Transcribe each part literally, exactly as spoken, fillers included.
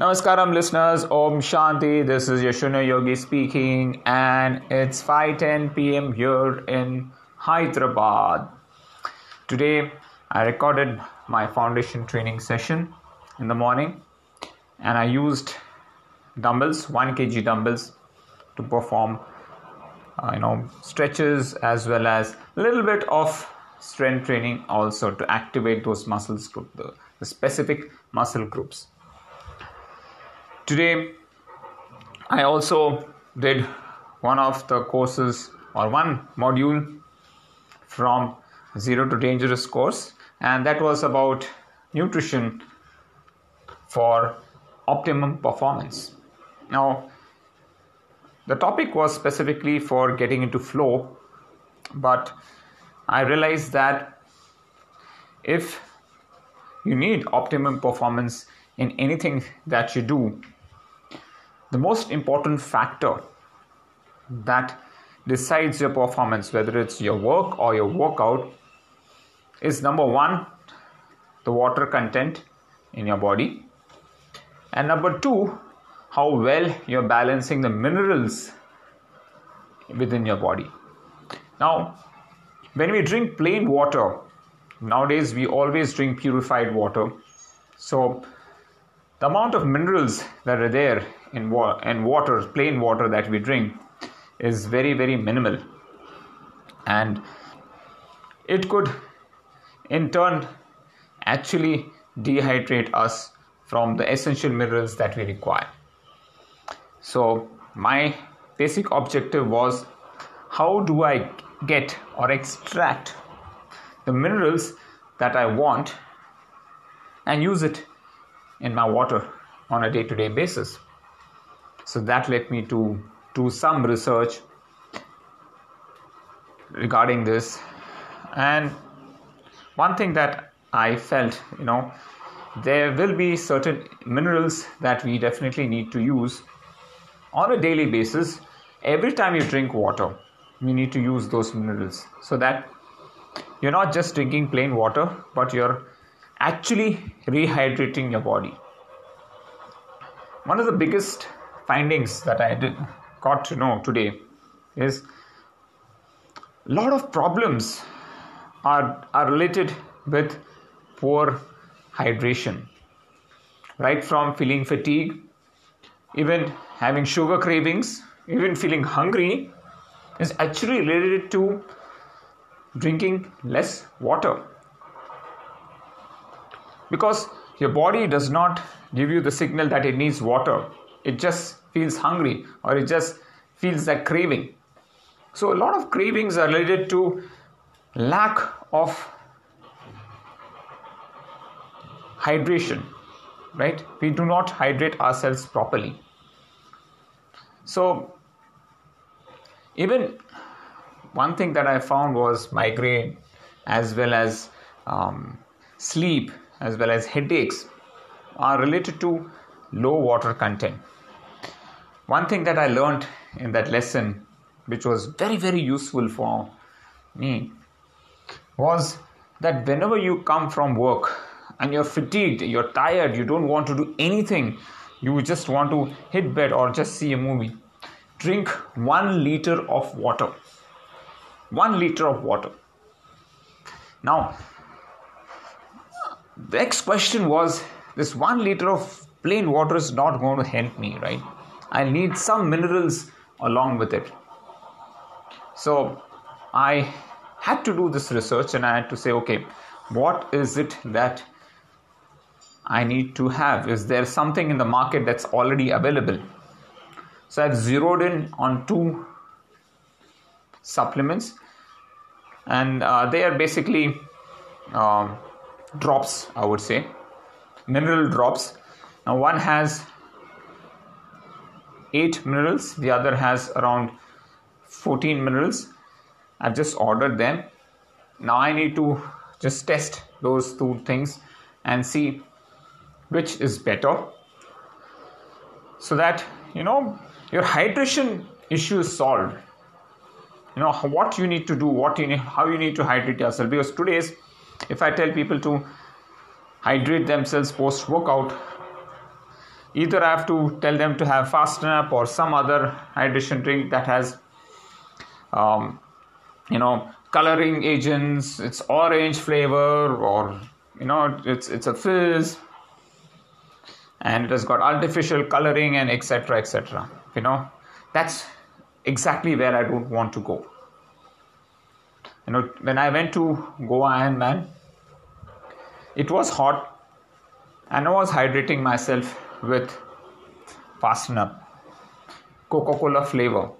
Namaskaram listeners, Om Shanti. This is Yashuna Yogi speaking, and it's five ten p.m. here in Hyderabad. Today I recorded my foundation training session in the morning, and I used dumbbells, one kilogram dumbbells, to perform uh, you know stretches as well as a little bit of strength training also to activate those muscles group, the, the specific muscle groups. Today, I also did one of the courses or one module from Zero to Dangerous course, and that was about nutrition for optimum performance. Now, the topic was specifically for getting into flow, but I realized that if you need optimum performance in anything that you do, the most important factor that decides your performance, whether it's your work or your workout, is number one, the water content in your body, and number two, how well you're balancing the minerals within your body. Now, when we drink plain water, nowadays we always drink purified water, so the amount of minerals that are there in wa- and water, plain water that we drink, is very, very minimal. And it could, in turn, actually dehydrate us from the essential minerals that we require. So my basic objective was, how do I get or extract the minerals that I want and use it in my water on a day-to-day basis? So that led me to do some research regarding this, and one thing that I felt, you know, there will be certain minerals that we definitely need to use on a daily basis. Every time you drink water, you need to use those minerals so that you're not just drinking plain water, but you're actually rehydrating your body. One of the biggest findings that I did, got to know today is a lot of problems are, are related with poor hydration. Right from feeling fatigue, even having sugar cravings, even feeling hungry is actually related to drinking less water, because your body does not give you the signal that it needs water. It just feels hungry, or it just feels that craving. So a lot of cravings are related to lack of hydration, right? We do not hydrate ourselves properly. So even one thing that I found was migraine, as well as um, sleep, as well as headaches, are related to low water content. One thing that I learned in that lesson, which was very, very useful for me, was that whenever you come from work and you're fatigued, you're tired, you don't want to do anything, you just want to hit bed or just see a movie, drink one liter of water. One liter of water. Now, the next question was, this one liter of plain water is not going to help me, right? I need some minerals along with it. So I had to do this research, and I had to say, okay, what is it that I need to have? Is there something in the market that's already available? So I've zeroed in on two supplements, and uh, they are basically um, drops, I would say, mineral drops. Now, one has eight minerals, the other has around fourteen minerals. I've just ordered them. Now I need to just test those two things and see which is better, so that, you know, your hydration issue is solved. You know what you need to do, what you need, how you need to hydrate yourself, because today's, if I tell people to hydrate themselves post workout, either I have to tell them to have Fast and Up or some other hydration drink that has um, you know coloring agents, it's orange flavor, or you know it's it's a fizz and it has got artificial coloring and etc etc you know that's exactly where I don't want to go. You know, when I went to Goa Ironman, it was hot and I was hydrating myself with Fast and Up, Coca-Cola flavor.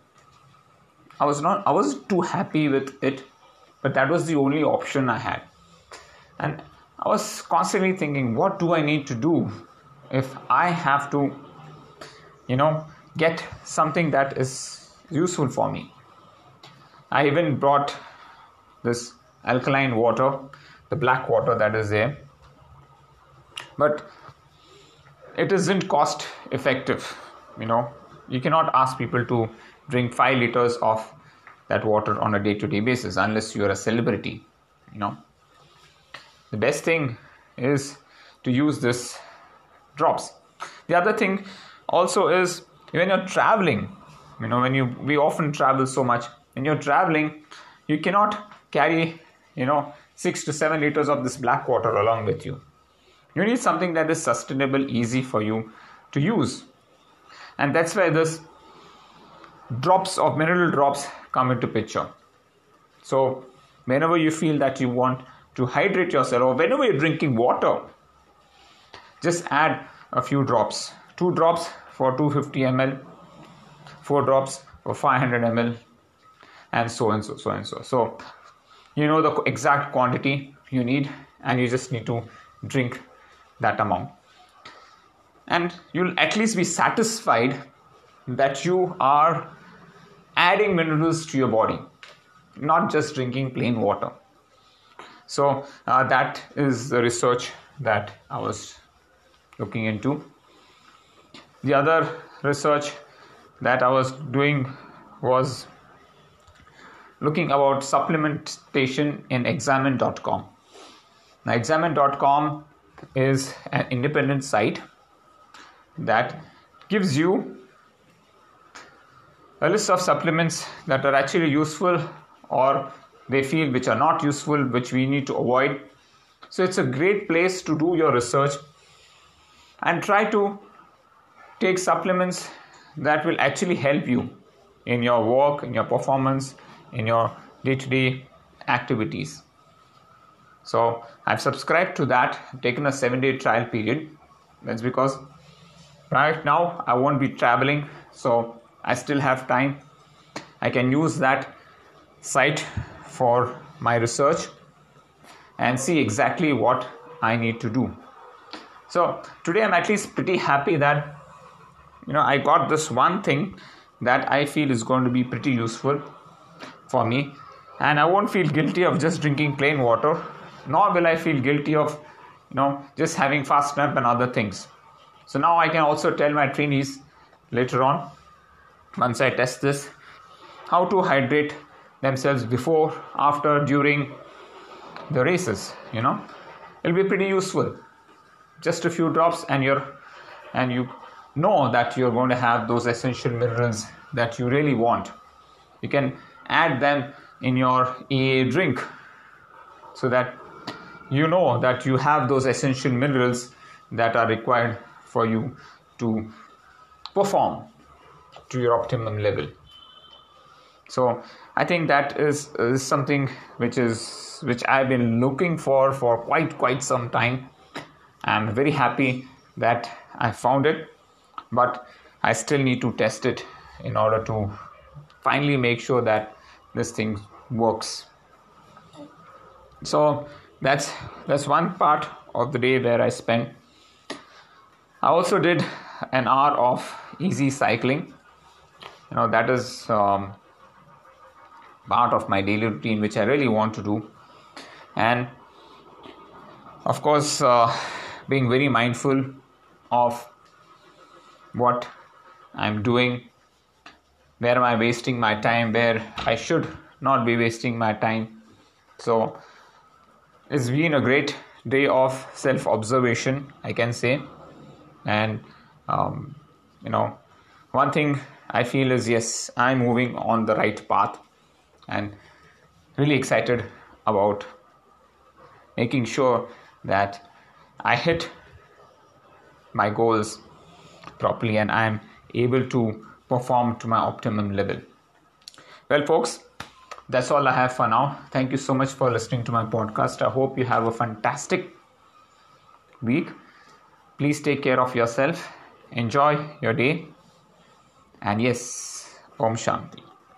I was not, I was too happy with it, but that was the only option I had. And I was constantly thinking, what do I need to do if I have to, you know, get something that is useful for me? I even brought this alkaline water, the black water that is there, but it isn't cost effective. You know, you cannot ask people to drink five liters of that water on a day-to-day basis unless you are a celebrity. You know, the best thing is to use this drops. The other thing also is, when you're traveling, you know, when you we often travel so much, when you're traveling, you cannot carry, you know, six to seven liters of this black water along with you. You need something that is sustainable, easy for you to use. And that's where this drops of mineral drops come into picture. So whenever you feel that you want to hydrate yourself, or whenever you're drinking water, just add a few drops, two drops for two hundred fifty milliliters, four drops for five hundred milliliters, and so and so, so and so. So you know the exact quantity you need, and you just need to drink that amount. And you'll at least be satisfied that you are adding minerals to your body, not just drinking plain water. So uh, that is the research that I was looking into. The other research that I was doing was looking about supplementation in examine dot com. Now, examine dot com is an independent site that gives you a list of supplements that are actually useful, or they feel which are not useful, which we need to avoid. So it's a great place to do your research and try to take supplements that will actually help you in your work, in your performance, in your day-to-day activities. So I've subscribed to that, I've taken a seven-day trial period. That's because right now I won't be traveling, so I still have time. I can use that site for my research and see exactly what I need to do. So today I'm at least pretty happy that, you know, I got this one thing that I feel is going to be pretty useful for me, and I won't feel guilty of just drinking plain water, nor will I feel guilty of, you know, just having Fast and Up and other things. So now I can also tell my trainees later on, once I test this, how to hydrate themselves before, after, during the races. You know, it'll be pretty useful. Just a few drops, and you're and you know that you're going to have those essential minerals that you really want. You can add them in your E A drink, so that you know that you have those essential minerals that are required for you to perform to your optimum level. So I think that is, is something which is which I've been looking for for quite quite some time. I'm very happy that I found it, but I still need to test it in order to finally make sure that this thing works. So that's that's one part of the day where I spent. I also did an hour of easy cycling. You know, that is um, part of my daily routine, which I really want to do. And of course, uh, being very mindful of what I'm doing, where am I wasting my time, where I should not be wasting my time. So it's been a great day of self-observation, I can say. And um, you know, one thing I feel is, yes, I'm moving on the right path, and really excited about making sure that I hit my goals properly and I'm able to perform to my optimum level. Well, folks, that's all I have for now. Thank you so much for listening to my podcast. I hope you have a fantastic week. Please take care of yourself. Enjoy your day. And yes, Om Shanti.